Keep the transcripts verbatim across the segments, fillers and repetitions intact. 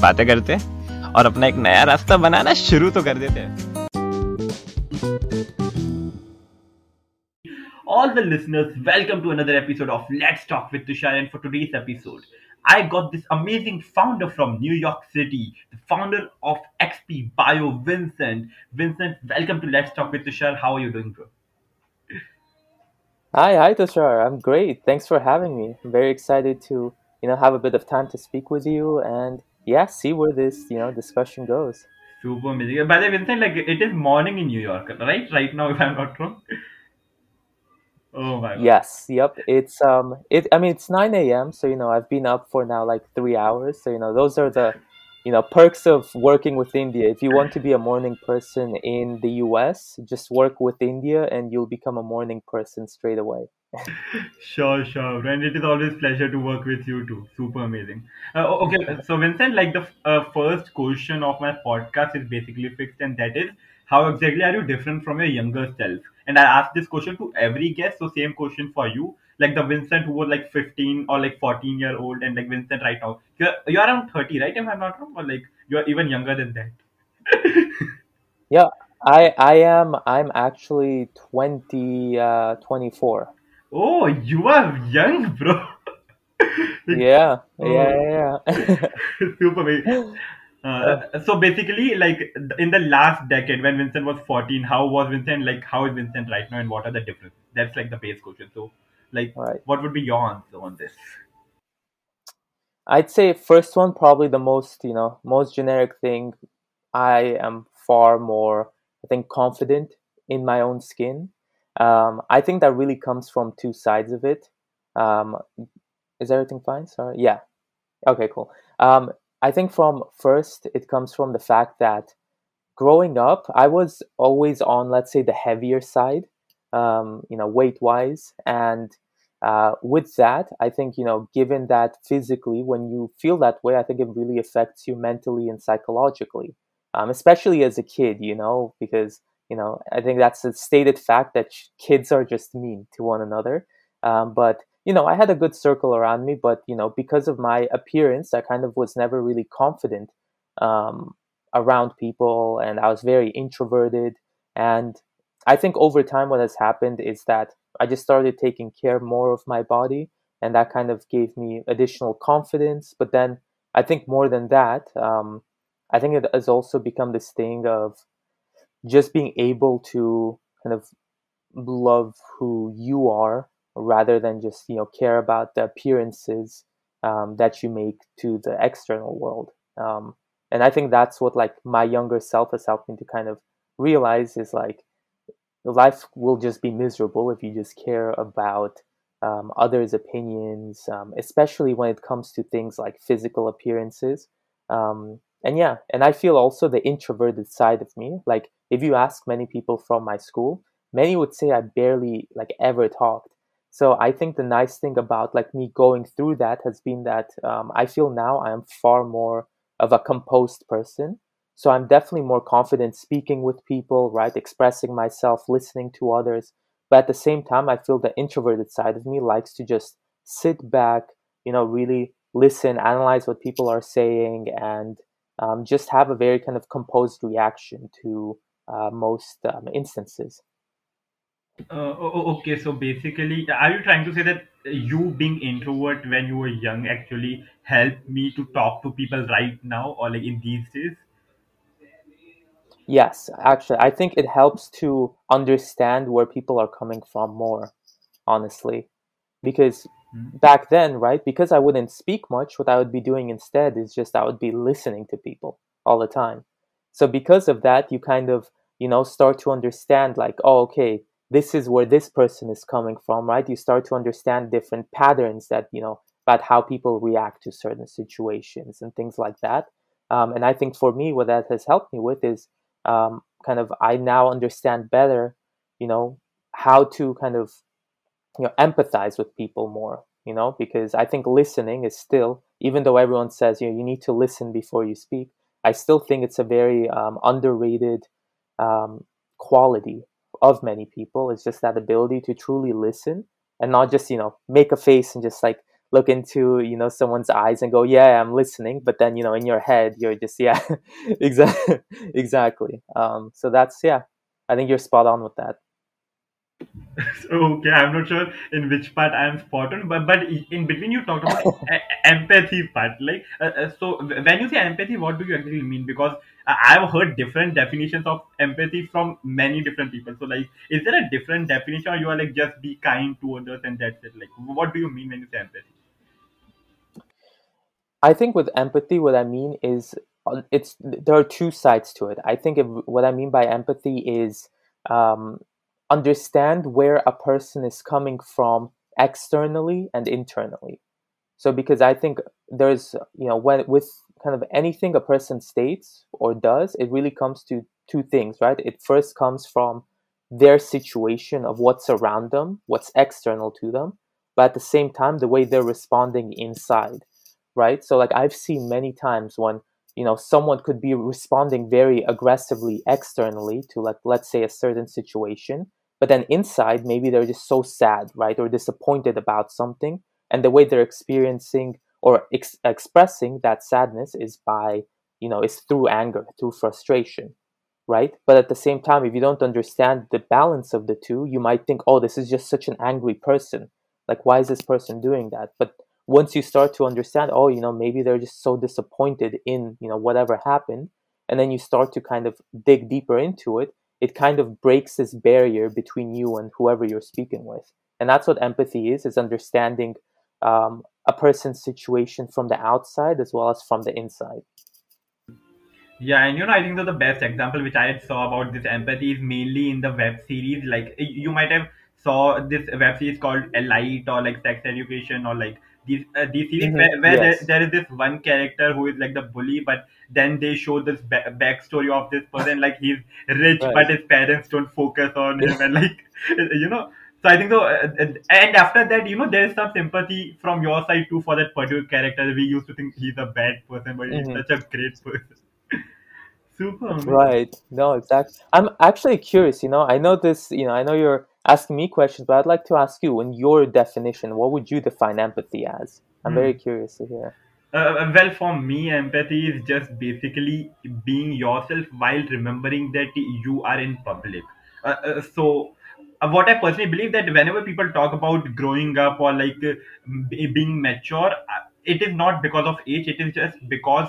बातें करते और अपना एक नया रास्ता बनाना शुरू तो कर देते हैं। All the listeners, welcome to another episode of Let's Talk with Tushar, and for today's episode, I got this amazing founder from New York City, the founder of X P Bio, Vincent. Vincent, welcome to Let's Talk with Tushar. How are you doing, bro? Hi, hi Tushar. I'm great. Thanks for having me. I'm very excited to, you know, have a bit of time to speak with you and yeah, see where this, you know, discussion goes. Super amazing. By the way, Vincent, like it is morning in New York, right? Right now, if I'm not wrong. Oh my God. Yes. Yep. It's um. It. I mean, it's nine a.m. So you know, I've been up for now like three hours. So you know, those are the, you know, perks of working with India. If you want to be a morning person in the U S, just work with India, and you'll become a morning person straight away. Sure, sure. And it is always a pleasure to work with you too. Super amazing. Uh, okay. So Vincent, like the uh, first question of my podcast is basically fixed, and that is, how exactly are you different from your younger self? And I ask this question to every guest, so same question for you. Like the Vincent who was like fifteen or like fourteen year old, and like Vincent right now, you're you're around thirty, right? If I'm not wrong, or like you're even younger than that. Yeah, I I am. I'm actually twenty, uh, twenty-four. Oh, you are young, bro. yeah, oh. yeah, yeah, yeah. Super amazing. Uh, so basically, like in the last decade when Vincent was fourteen, how was Vincent, like how is Vincent right now, and what are the differences? That's like the base question. So like right. What would be your answer on this? I'd say first one, probably the most, you know, most generic thing. I am far more, I think, confident in my own skin. Um, I think that really comes from two sides of it. Um, is everything fine? Sorry. Yeah. Okay, cool. Um, I think from first, it comes from the fact that growing up, I was always on, let's say, the heavier side, um, you know, weight-wise. And uh, with that, I think, you know, given that physically, when you feel that way, I think it really affects you mentally and psychologically, um, especially as a kid, you know, because, you know, I think that's a stated fact that sh- kids are just mean to one another. Um, but you know, I had a good circle around me, but, you know, because of my appearance, I kind of was never really confident um, around people, and I was very introverted. And I think over time what has happened is that I just started taking care more of my body, and that kind of gave me additional confidence. But then I think more than that, um, I think it has also become this thing of just being able to kind of love who you are, rather than just, you know, care about the appearances um, that you make to the external world. Um, and I think that's what, like, my younger self has helped me to kind of realize is, like, life will just be miserable if you just care about um, others' opinions, um, especially when it comes to things like physical appearances. Um, and, yeah, and I feel also the introverted side of me. Like, if you ask many people from my school, many would say I barely, like, ever talked. So I think the nice thing about like me going through that has been that um, I feel now I am far more of a composed person. So I'm definitely more confident speaking with people, right? Expressing myself, listening to others. But at the same time, I feel the introverted side of me likes to just sit back, you know, really listen, analyze what people are saying, and um, just have a very kind of composed reaction to uh, most um, instances. Uh, okay, so basically, are you trying to say that you being introvert when you were young actually helped me to talk to people right now, or like in these days? Yes, actually, I think it helps to understand where people are coming from more, honestly, because mm-hmm. back then, right, because I wouldn't speak much, what I would be doing instead is just I would be listening to people all the time. So because of that, you kind of, you know, start to understand like, oh, okay, this is where this person is coming from, right? You start to understand different patterns that, you know, about how people react to certain situations and things like that. Um, and I think for me, what that has helped me with is um, kind of I now understand better, you know, how to kind of, you know, empathize with people more, you know, because I think listening is still, even though everyone says, you know, you need to listen before you speak, I still think it's a very um, underrated um, quality of many people. It's just that ability to truly listen and not just, you know, make a face and just like look into, you know, someone's eyes and go, yeah, I'm listening. But then, you know, in your head, you're just, yeah, exactly. exactly. Um, so that's, yeah, I think you're spot on with that. Okay, I'm not sure in which part I'm spot on, but, but in between you talked about empathy part. Like, uh, so when you say empathy, what do you actually mean? Because I've heard different definitions of empathy from many different people. So, like, is there a different definition, or you are like just be kind to others and that's it? Like, what do you mean when you say empathy? I think with empathy, what I mean is it's there are two sides to it. I think if, what I mean by empathy is um. understand where a person is coming from externally and internally. So because I think there's, you know, when with kind of anything a person states or does, it really comes to two things, right? It first comes from their situation of what's around them, what's external to them, but at the same time, the way they're responding inside, right? So like I've seen many times when, you know, someone could be responding very aggressively externally to, like, let's say a certain situation, but then inside, maybe they're just so sad, right? Or disappointed about something. And the way they're experiencing or ex- expressing that sadness is by, you know, is through anger, through frustration, right? But at the same time, if you don't understand the balance of the two, you might think, oh, this is just such an angry person. Like, why is this person doing that? But once you start to understand, oh, you know, maybe they're just so disappointed in, you know, whatever happened, and then you start to kind of dig deeper into it, it kind of breaks this barrier between you and whoever you're speaking with. And that's what empathy is, is understanding um, a person's situation from the outside as well as from the inside. Yeah, and you know, I think that the best example which I saw about this empathy is mainly in the web series. Like, you might have saw this web series called Elite or like Sex Education or like These, uh, these series mm-hmm. where, where yes. there, there is this one character who is like the bully, but then they show this ba- backstory of this person, like he's rich, right. but his parents don't focus on him, and like, you know, so I think so. Uh, and after that, you know, there is some sympathy from your side too for that particular character. We used to think he's a bad person, but mm-hmm. he's such a great person. Super amazing. Right. No, exactly. I'm actually curious, you know, I know this, you know, I know you're asking me questions, but I'd like to ask you, in your definition, what would you define empathy as? I'm mm. very curious to hear. Uh, well, for me, empathy is just basically being yourself while remembering that you are in public. Uh, uh, so uh, what I personally believe that whenever people talk about growing up or like uh, b- being mature, it is not because of age, it is just because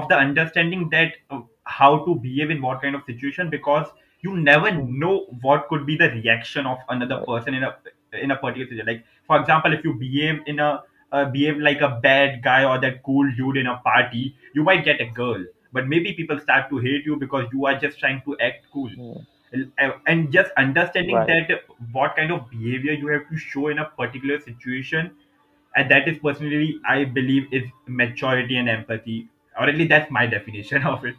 of the understanding that uh, how to behave in what kind of situation, because you never know what could be the reaction of another person in a in a particular situation. Like, for example, if you behave in a uh, behave like a bad guy or that cool dude in a party, you might get a girl. But maybe people start to hate you because you are just trying to act cool. Yeah. And just understanding right. that what kind of behavior you have to show in a particular situation, and that is personally, I believe, is maturity and empathy. Or at least that's my definition of it.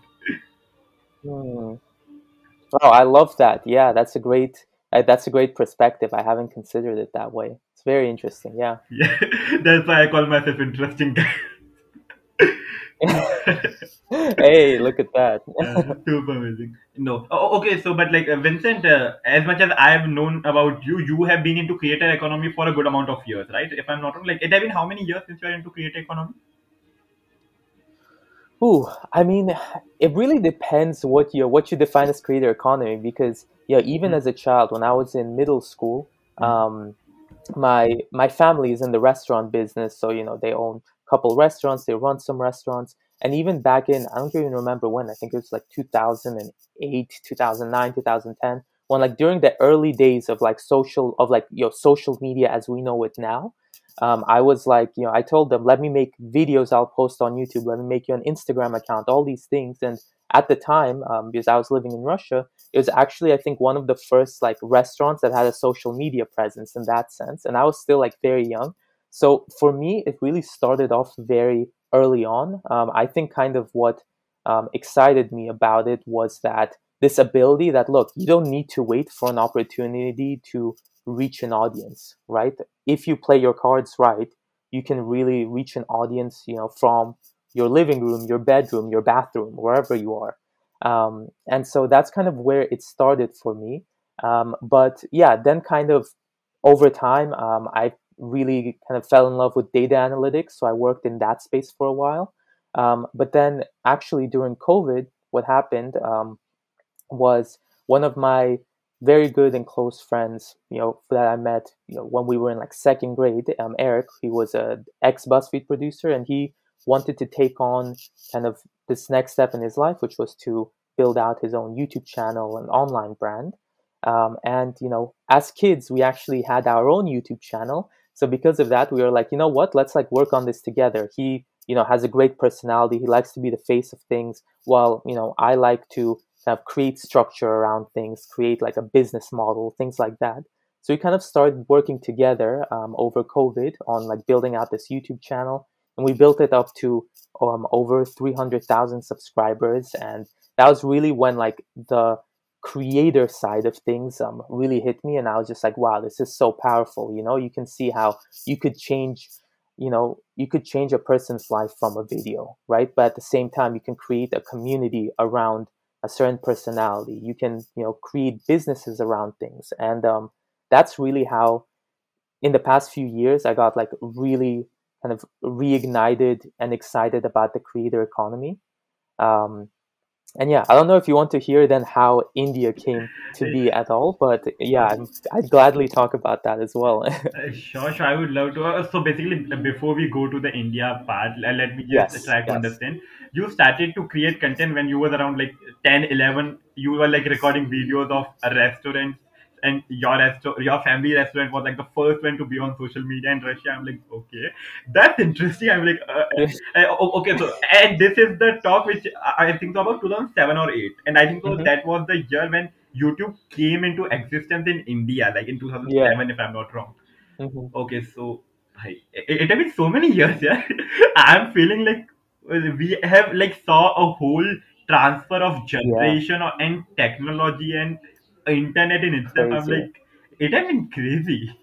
Yeah. Oh, I love that. Yeah, that's a great uh, that's a great perspective. I haven't considered it that way. It's very interesting. Yeah. Yeah, that's why I call myself interesting guy. Hey, look at that. Yeah, super amazing. No. Oh, okay, so but like uh, Vincent, uh, as much as I have known about you, you have been into creator economy for a good amount of years, right? If I'm not wrong, like it has been how many years since you are into creator economy? Ooh, I mean, it really depends what you what you define as creator economy, because yeah, even mm-hmm. as a child, when I was in middle school, um, my my family is in the restaurant business, so you know they own a couple restaurants, they run some restaurants, and even back in I don't even remember when, I think it was like two thousand eight, two thousand nine, two thousand ten, when like during the early days of like social of like you know, social media as we know it now. Um, I was like, you know, I told them, let me make videos I'll post on YouTube, let me make you an Instagram account, all these things. And at the time, um, because I was living in Russia, it was actually, I think, one of the first like restaurants that had a social media presence in that sense. And I was still like very young. So for me, it really started off very early on. Um, I think kind of what um, excited me about it was that this ability that, look, you don't need to wait for an opportunity to reach an audience, right? If you play your cards right, you can really reach an audience, you know, from your living room, your bedroom, your bathroom, wherever you are. Um, and so that's kind of where it started for me. Um, but yeah, then kind of over time, um, I really kind of fell in love with data analytics. So I worked in that space for a while. Um, but then actually during COVID, what happened um, was one of my very good and close friends, you know, that I met, you know, when we were in like second grade, um, Eric, he was an ex-BuzzFeed producer, and he wanted to take on kind of this next step in his life, which was to build out his own YouTube channel and online brand. Um, and, you know, as kids, we actually had our own YouTube channel. So because of that, we were like, you know what, let's like work on this together. He, you know, has a great personality. He likes to be the face of things. While, you know, I like to kind of create structure around things, create like a business model, things like that. So we kind of started working together um, over COVID on like building out this YouTube channel. And we built it up to um, over three hundred thousand subscribers. And that was really when like the creator side of things um, really hit me. And I was just like, wow, this is so powerful. You know, you can see how you could change, you know, you could change a person's life from a video, right? But at the same time, you can create a community around a certain personality. You can, you know, create businesses around things. And um, that's really how in the past few years, I got like really kind of reignited and excited about the creator economy. Um, and yeah, I don't know if you want to hear then how India came to be at all, but yeah, I'd, I'd gladly talk about that as well. uh, sure, sure. I would love to. Uh, so basically, before we go to the India part, uh, let me just yes, try to yes. understand. You started to create content when you were around like ten, eleven, you were like recording videos of a restaurant, and your resto- your family restaurant was like the first one to be on social media in Russia. I'm like, okay, that's interesting. I'm like, uh, uh, okay, so and this is the talk which I think about two thousand seven or eight. And I think so mm-hmm. that was the year when YouTube came into existence in India, like in two thousand seven, yeah. if I'm not wrong. Mm-hmm. Okay, so it has been so many years, yeah. I'm feeling like we have like saw a whole transfer of generation yeah. and technology and internet in itself. Crazy. I'm like, it has been crazy,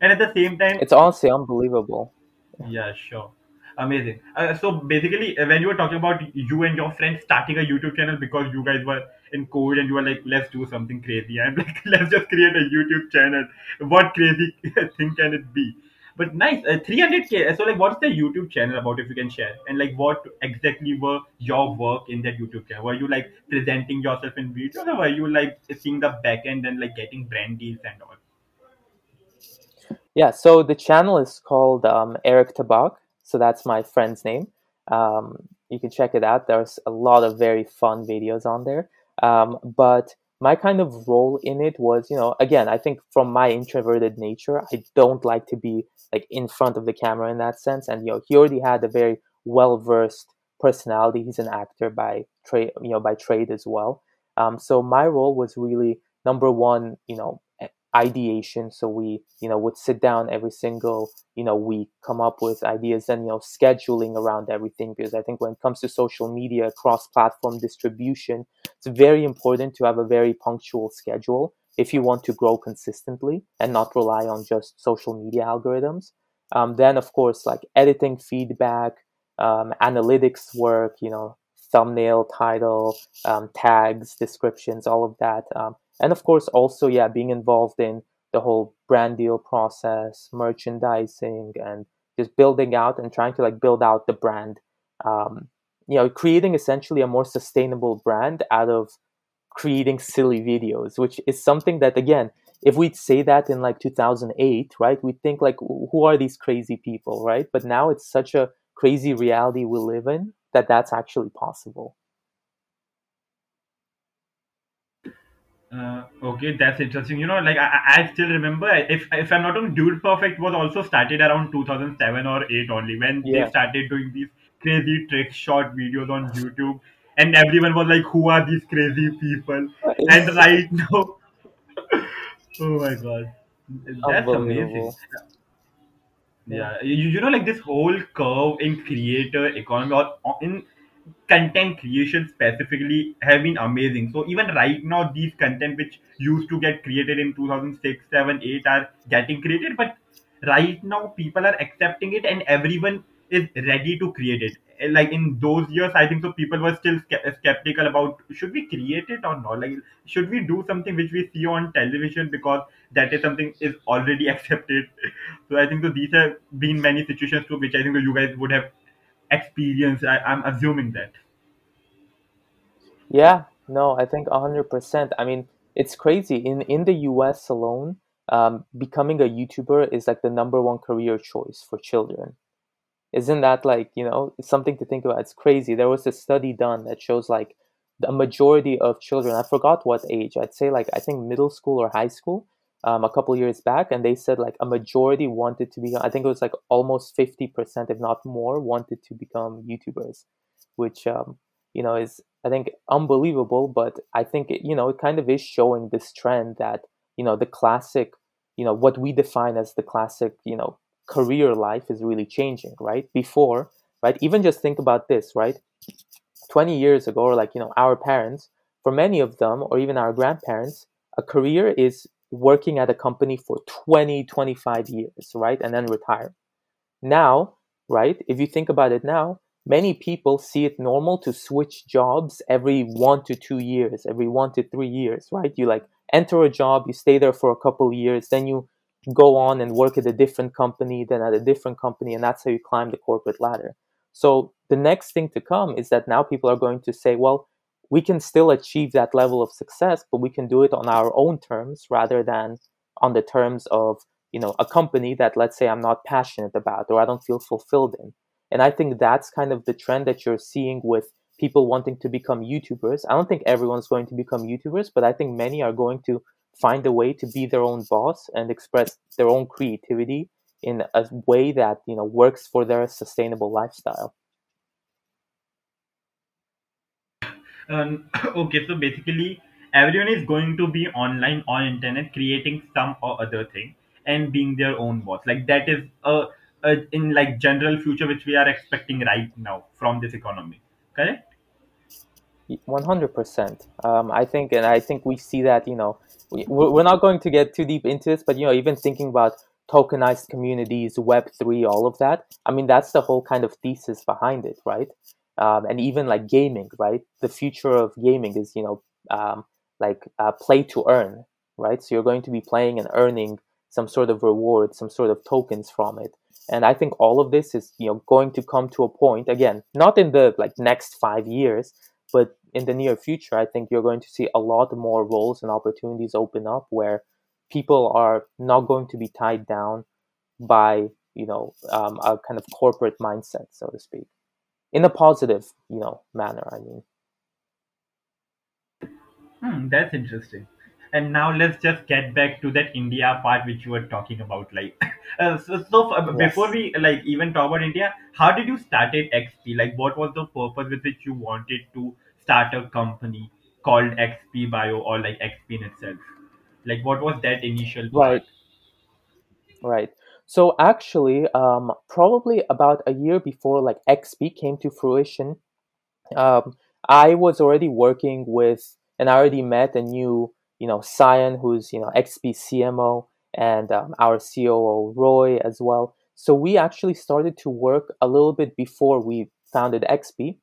and at the same time it's honestly unbelievable. Yeah, sure, amazing. Uh, so basically, when you were talking about you and your friends starting a YouTube channel because you guys were in COVID and you were like, let's do something crazy. I'm like, let's just create a YouTube channel. What crazy thing can it be? But nice. uh, three hundred K. So like, what's the YouTube channel about, if you can share? And like, what exactly were your work in that YouTube channel? Were you like presenting yourself in videos, or were you like seeing the back end and like getting brand deals and all? Yeah. So the channel is called um, Eric Tabak. So that's my friend's name. Um, you can check it out. There's a lot of very fun videos on there. Um, but my kind of role in it was, you know, again, I think from my introverted nature, I don't like to be like in front of the camera in that sense. And, you know, he already had a very well-versed personality. He's an actor by trade, you know, by trade as well. Um, so my role was really, number one, you know, ideation. So we, you know, would sit down every single, you know, week, come up with ideas and, you know, scheduling around everything. Because I think when it comes to social media, cross-platform distribution, it's very important to have a very punctual schedule if you want to grow consistently and not rely on just social media algorithms. Um, then, of course, like editing feedback, um, analytics work, you know, thumbnail, title, um, tags, descriptions, all of that. Um, and of course, also, yeah, being involved in the whole brand deal process, merchandising, and just building out and trying to like build out the brand, um, you know, creating essentially a more sustainable brand out of creating silly videos, which is something that, again, if we'd say that in like two thousand eight, right, we'd think like, who are these crazy people, right? But now it's such a crazy reality we live in that that's actually possible. Uh, okay, that's interesting. You know, like I, I still remember, if if I'm not wrong, Dude Perfect was also started around two thousand seven or eight only, when yeah. they started doing these crazy trick shot videos on YouTube, and everyone was like, "Who are these crazy people?" And right now, oh my god, that's amazing. Yeah, you, you know, like this whole curve in creator economy or in content creation specifically have been amazing. So even right now, these content which used to get created in two thousand six, seven, eight are getting created, but right now people are accepting it and everyone is ready to create it. Like in those years, I think so people were still skeptical about should we create it or not, like should we do something which we see on television because that is something is already accepted. So I think so these have been many situations to which I think so you guys would have experienced. I, I'm assuming that. Yeah, no, I think one hundred percent. I mean, it's crazy. In in the U S alone, um, becoming a YouTuber is like the number one career choice for children. Isn't that like, you know, something to think about? It's crazy. There was a study done that shows like the majority of children, I forgot what age, I'd say like, I think middle school or high school, um, a couple years back. And they said like a majority wanted to be, I think it was like almost fifty percent, if not more, wanted to become YouTubers, which, um, you know, is, I think, unbelievable. But I think, it, you know, it kind of is showing this trend that, you know, the classic, you know, what we define as the classic, you know, career life is really changing, right? Before, right? Even just think about this, right? twenty years ago, or like, you know, our parents, for many of them, or even our grandparents, a career is working at a company for twenty, twenty-five years, right? And then retire. Now, right? If you think about it now, many people see it normal to switch jobs every one to two years, every one to three years, right? You like enter a job, you stay there for a couple years, then you go on and work at a different company, then at a different company, and that's how you climb the corporate ladder. So the next thing to come is that now people are going to say, well, we can still achieve that level of success, but we can do it on our own terms rather than on the terms of, you know, a company that, let's say, I'm not passionate about or I don't feel fulfilled in. And I think that's kind of the trend that you're seeing with people wanting to become YouTubers. I don't think everyone's going to become YouTubers, but I think many are going to find a way to be their own boss and express their own creativity in a way that, you know, works for their sustainable lifestyle. Um, okay, so basically everyone is going to be online on internet creating some or other thing and being their own boss. Like that is a, a in like general future which we are expecting right now from this economy, correct? one hundred percent. Um, I think, and I think we see that, you know, we, we're not going to get too deep into this, but, you know, even thinking about tokenized communities, web three, all of that, I mean, that's the whole kind of thesis behind it, right? Um, and even like gaming, right? The future of gaming is, you know, um, like uh, play to earn, right? So you're going to be playing and earning some sort of reward, some sort of tokens from it. And I think all of this is, you know, going to come to a point, again, not in the like next five years, but in the near future, I think you're going to see a lot more roles and opportunities open up where people are not going to be tied down by, you know, um, a kind of corporate mindset, so to speak, in a positive, you know, manner, I mean. Hmm, that's interesting. And now let's just get back to that India part which you were talking about. Like, uh, so, so f- yes. Before we like even talk about India, how did you start at X P? Like, what was the purpose with which you wanted to start a company called X P Bio or like X P in itself? Like, what was that initial part? Right. Right. So actually, um, probably about a year before like X P came to fruition, um, I was already working with, and I already met a new. You know, Scion, who's, you know, X P C M O, and um, our C O O, Roy, as well. So we actually started to work a little bit before we founded X P.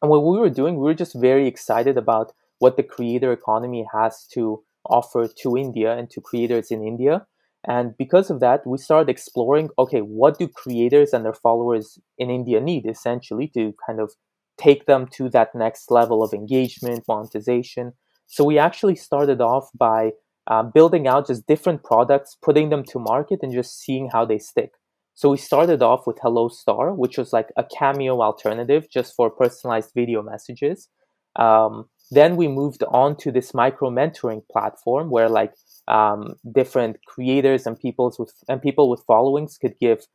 And what we were doing, we were just very excited about what the creator economy has to offer to India and to creators in India. And because of that, we started exploring, okay, what do creators and their followers in India need, essentially, to kind of take them to that next level of engagement, monetization. So we actually started off by uh, building out just different products, putting them to market and just seeing how they stick. So we started off with HelloStar, which was like a Cameo alternative just for personalized video messages. Um, then we moved on to this micro mentoring platform where like um, different creators and, peoples with, and people with followings could give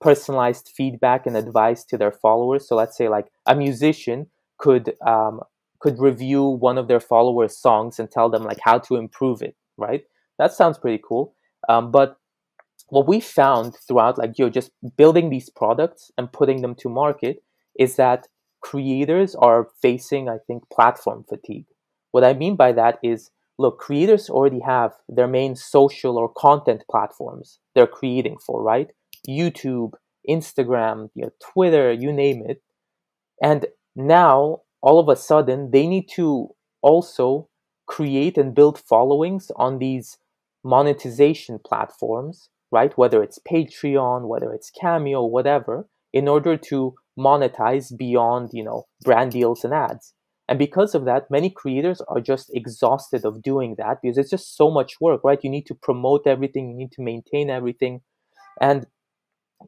personalized feedback and advice to their followers. So let's say like a musician could... Um, could review one of their followers' songs and tell them like how to improve it, right? That sounds pretty cool. Um, but what we found throughout, like, you know, just building these products and putting them to market is that creators are facing, I think, platform fatigue. What I mean by that is, look, creators already have their main social or content platforms they're creating for, right? YouTube, Instagram, you know, Twitter, you name it. And now, all of a sudden, they need to also create and build followings on these monetization platforms, right? Whether it's Patreon, whether it's Cameo, whatever, in order to monetize beyond, you know, brand deals and ads. And because of that, many creators are just exhausted of doing that because it's just so much work, right? You need to promote everything, you need to maintain everything. And,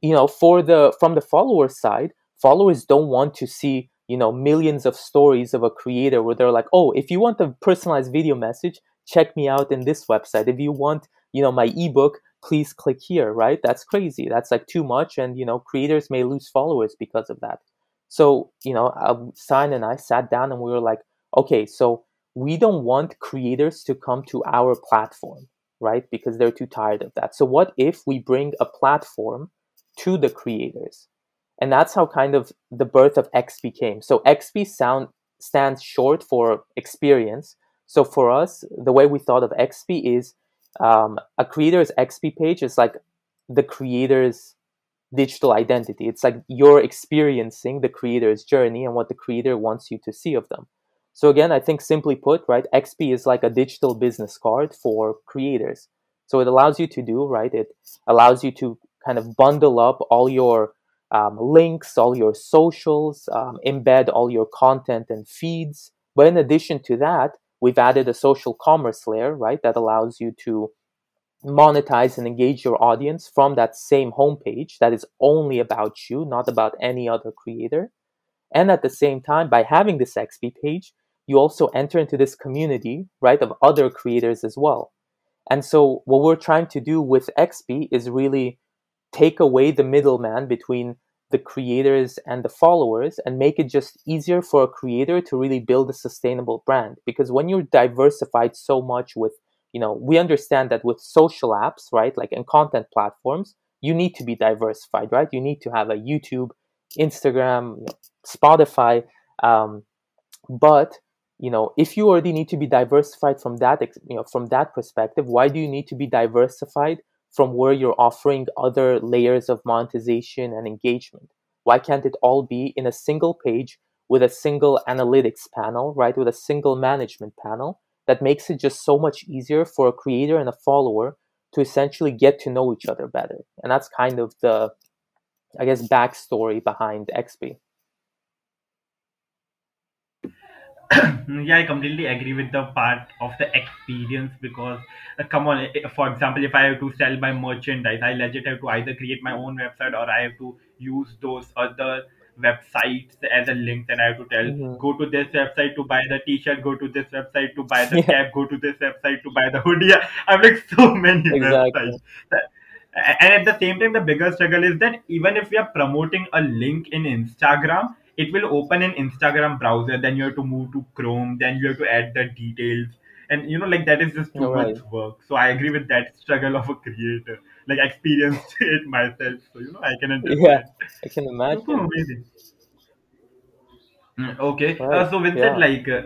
you know, for the from the follower side, followers don't want to see, you know, millions of stories of a creator where they're like, oh, if you want a personalized video message, check me out in this website. If you want, you know, my ebook, please click here, right? That's crazy. That's like too much. And, you know, creators may lose followers because of that. So, you know, Scion and I sat down and we were like, okay, so we don't want creators to come to our platform, right? Because they're too tired of that. So what if we bring a platform to the creators? And that's how kind of the birth of X P came. So X P sound stands short for experience. So for us, the way we thought of X P is um, a creator's X P page is like the creator's digital identity. It's like you're experiencing the creator's journey and what the creator wants you to see of them. So again, I think simply put, right, X P is like a digital business card for creators. So it allows you to do, right, it allows you to kind of bundle up all your um, links, all your socials, um, embed all your content and feeds. But in addition to that, we've added a social commerce layer, right, that allows you to monetize and engage your audience from that same homepage that is only about you, not about any other creator. And at the same time, by having this X P page, you also enter into this community, right, of other creators as well. And so what we're trying to do with X P is really take away the middleman between the creators and the followers and make it just easier for a creator to really build a sustainable brand. Because when you're diversified so much with, you know, we understand that with social apps, right, like and content platforms, you need to be diversified, right? You need to have a YouTube, Instagram, Spotify. Um, but, you know, if you already need to be diversified from that, you know, from that perspective, why do you need to be diversified from where you're offering other layers of monetization and engagement? Why can't it all be in a single page with a single analytics panel, right, with a single management panel? That makes it just so much easier for a creator and a follower to essentially get to know each other better. And that's kind of the, I guess, backstory behind X P. Yeah, I completely agree with the part of the experience because, uh, come on, for example, if I have to sell my merchandise, I legit have to either create my own website or I have to use those other websites as a link, and I have to tell mm-hmm. go to this website to buy the t-shirt, go to this website to buy the yeah. cap, go to this website to buy the hoodie. I'm like so many exactly. websites. And at the same time, the bigger struggle is that even if we are promoting a link in Instagram, it will open in Instagram browser, then you have to move to Chrome, then you have to add the details, and you know, like that is just too right. much work. So I agree with that struggle of a creator. Like, experienced it myself, so you know, I can understand. Yeah, I can imagine. So amazing. Okay, right. uh, so Vincent, yeah. like uh,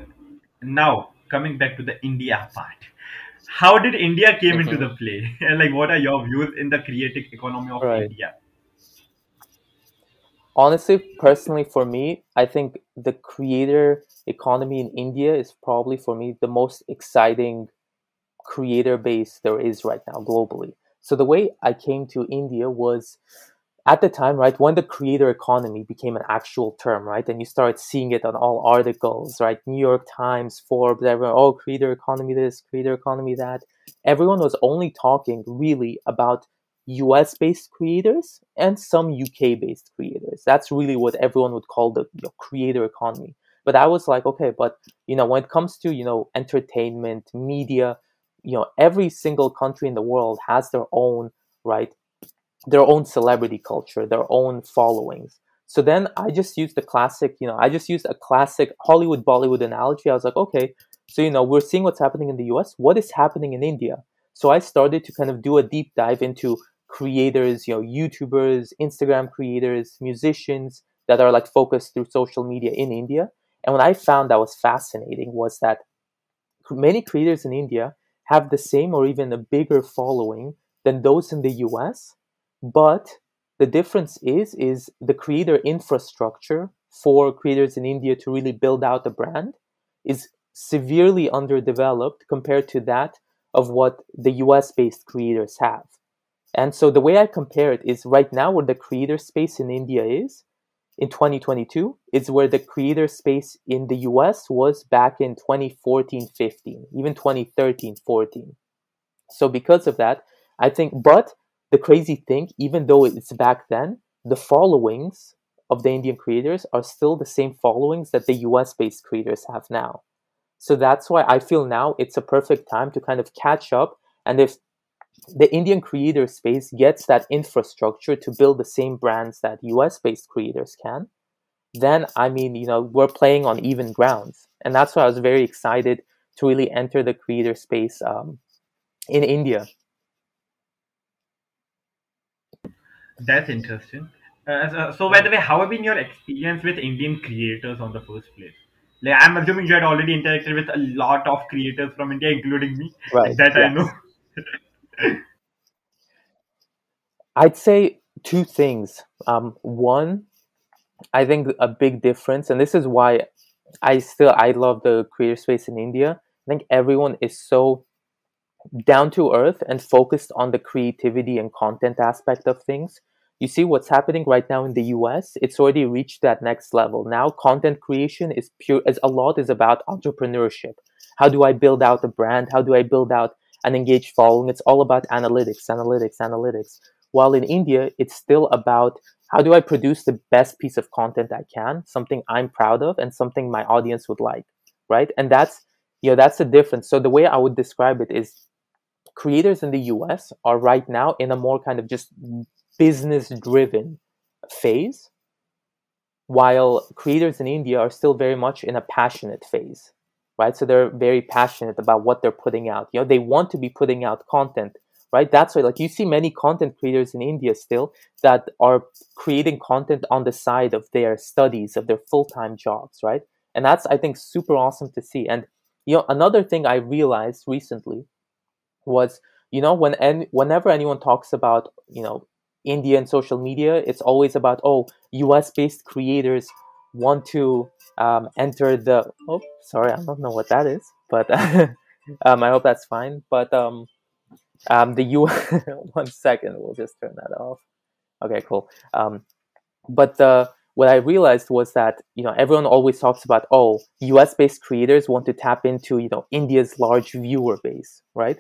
now coming back to the India part, how did India came mm-hmm. into the play, and like, what are your views in the creative economy of right. India? Honestly, personally, for me, I think the creator economy in India is probably for me the most exciting creator base there is right now globally. So the way I came to India was at the time, right, when the creator economy became an actual term, right? And you started seeing it on all articles, right? New York Times, Forbes, everyone, oh, creator economy this, creator economy that. Everyone was only talking really about U S-based creators and some U K-based creators. That's really what everyone would call the, the creator economy. But I was like, okay, but, you know, when it comes to, you know, entertainment, media, you know, every single country in the world has their own, right, their own celebrity culture, their own followings. So then I just used the classic, you know, I just used a classic Hollywood, Bollywood analogy. I was like, okay, so, you know, we're seeing what's happening in the U S. What is happening in India? So I started to kind of do a deep dive into creators, you know, YouTubers, Instagram creators, musicians that are like focused through social media in India. And what I found that was fascinating was that many creators in India have the same or even a bigger following than those in the U S. But the difference is, is the creator infrastructure for creators in India to really build out a brand is severely underdeveloped compared to that of what the U S-based creators have. And so the way I compare it is right now where the creator space in India is in twenty twenty-two is where the creator space in the U S was back in twenty fourteen fifteen, even twenty thirteen fourteen. So because of that, I think, but the crazy thing, even though it's back then, the followings of the Indian creators are still the same followings that the U S-based creators have now. So that's why I feel now it's a perfect time to kind of catch up. And if the Indian creator space gets that infrastructure to build the same brands that U S-based creators can, then, I mean, you know, we're playing on even grounds. And that's why I was very excited to really enter the creator space um, in India. That's interesting. Uh, so, so, by the way, how have been your experience with Indian creators on the first place? Like, I'm assuming you had already interacted with a lot of creators from India, including me, right, that yeah. I know. I'd say two things. Um, one, I think a big difference, and this is why I still I love the creator space in India. I think everyone is so down to earth and focused on the creativity and content aspect of things. You see what's happening right now in the U S, it's already reached that next level. Now content creation is pure, as a lot is about entrepreneurship. How do I build out a brand? How do I build out an engaged following? It's all about analytics, analytics, analytics. While in India, it's still about how do I produce the best piece of content I can, something I'm proud of and something my audience would like, right? And that's, you know, that's the difference. So the way I would describe it is creators in the U S are right now in a more kind of just business-driven phase, while creators in India are still very much in a passionate phase. Right? So they're very passionate about what they're putting out. You know, they want to be putting out content, right? That's why, like, you see many content creators in India still that are creating content on the side of their studies, of their full-time jobs, right? And that's, I think, super awesome to see. And, you know, another thing I realized recently was, you know, when en- whenever anyone talks about, you know, India and social media, it's always about, oh, U S-based creators want to um, enter the, oh, sorry, I don't know what that is, but um, I hope that's fine. But um, um, the U S, one second, we'll just turn that off. Okay, cool. Um, but the, what I realized was that, you know, everyone always talks about, oh, U S-based creators want to tap into, you know, India's large viewer base, right?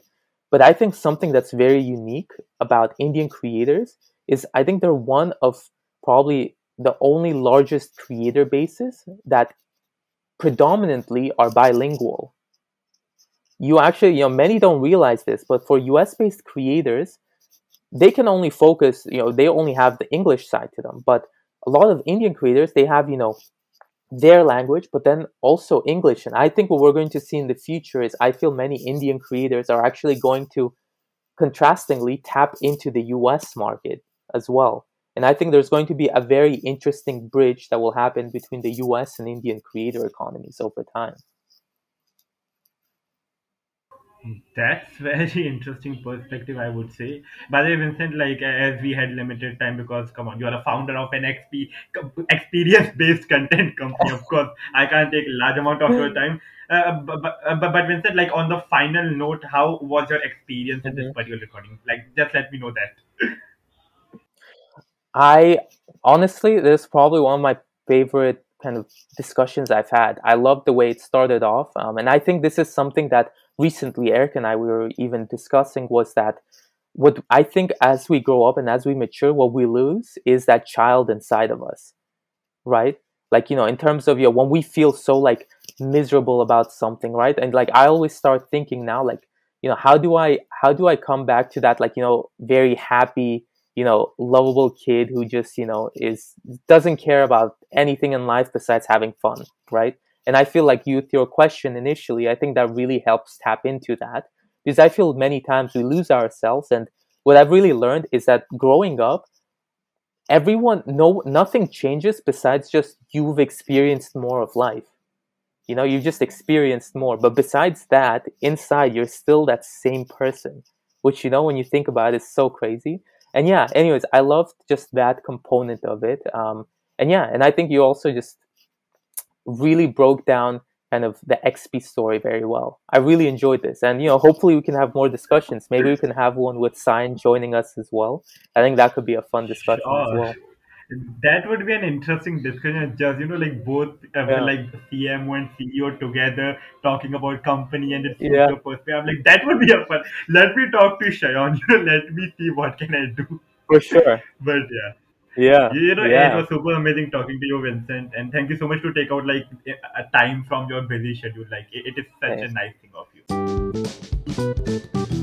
But I think something that's very unique about Indian creators is I think they're one of probably the only largest creator bases that predominantly are bilingual. You actually, you know, many don't realize this, but for U S-based creators, they can only focus, you know, they only have the English side to them. But a lot of Indian creators, they have, you know, their language, but then also English. And I think what we're going to see in the future is I feel many Indian creators are actually going to contrastingly tap into the U S market as well. And I think there's going to be a very interesting bridge that will happen between the U S and Indian creator economies over time. That's very interesting perspective, I would say. By the way, Vincent, like as we had limited time because, come on, you are a founder of an X P experience-based content company. Of course, I can't take a large amount of your time. Uh, but, but, but Vincent, like on the final note, how was your experience in mm-hmm. this particular recording? Like, just let me know that. I honestly, this is probably one of my favorite kind of discussions I've had. I love the way it started off. Um, and I think this is something that recently Eric and I we were even discussing was that what I think as we grow up and as we mature, what we lose is that child inside of us, right? Like, you know, in terms of, you know, when we feel so like miserable about something, right? And like, I always start thinking now, like, you know, how do I, how do I come back to that, like, you know, very happy, you know, lovable kid who just, you know, is doesn't care about anything in life besides having fun, right? And I feel like you, with your question initially, I think that really helps tap into that because I feel many times we lose ourselves. And what I've really learned is that growing up, everyone, no, nothing changes besides just you've experienced more of life. You know, you've just experienced more. But besides that, inside, you're still that same person, which, you know, when you think about it, is so crazy. And yeah, anyways, I loved just that component of it. Um, and yeah, and I think you also just really broke down kind of the X P story very well. I really enjoyed this. And, you know, hopefully we can have more discussions. Maybe we can have one with Scion joining us as well. I think that could be a fun discussion sure. as well. That would be an interesting discussion. Just, you know, like both uh, yeah. like C M O and C E O together talking about company and its yeah. perspective. I'm like, that would be a fun. Let me talk to Scion. You know, let me see what can I do. For sure. But yeah. Yeah, you know, yeah. It was super amazing talking to you, Vincent, and thank you so much to take out like a time from your busy schedule. Like it, it is such Thanks. a nice thing of you.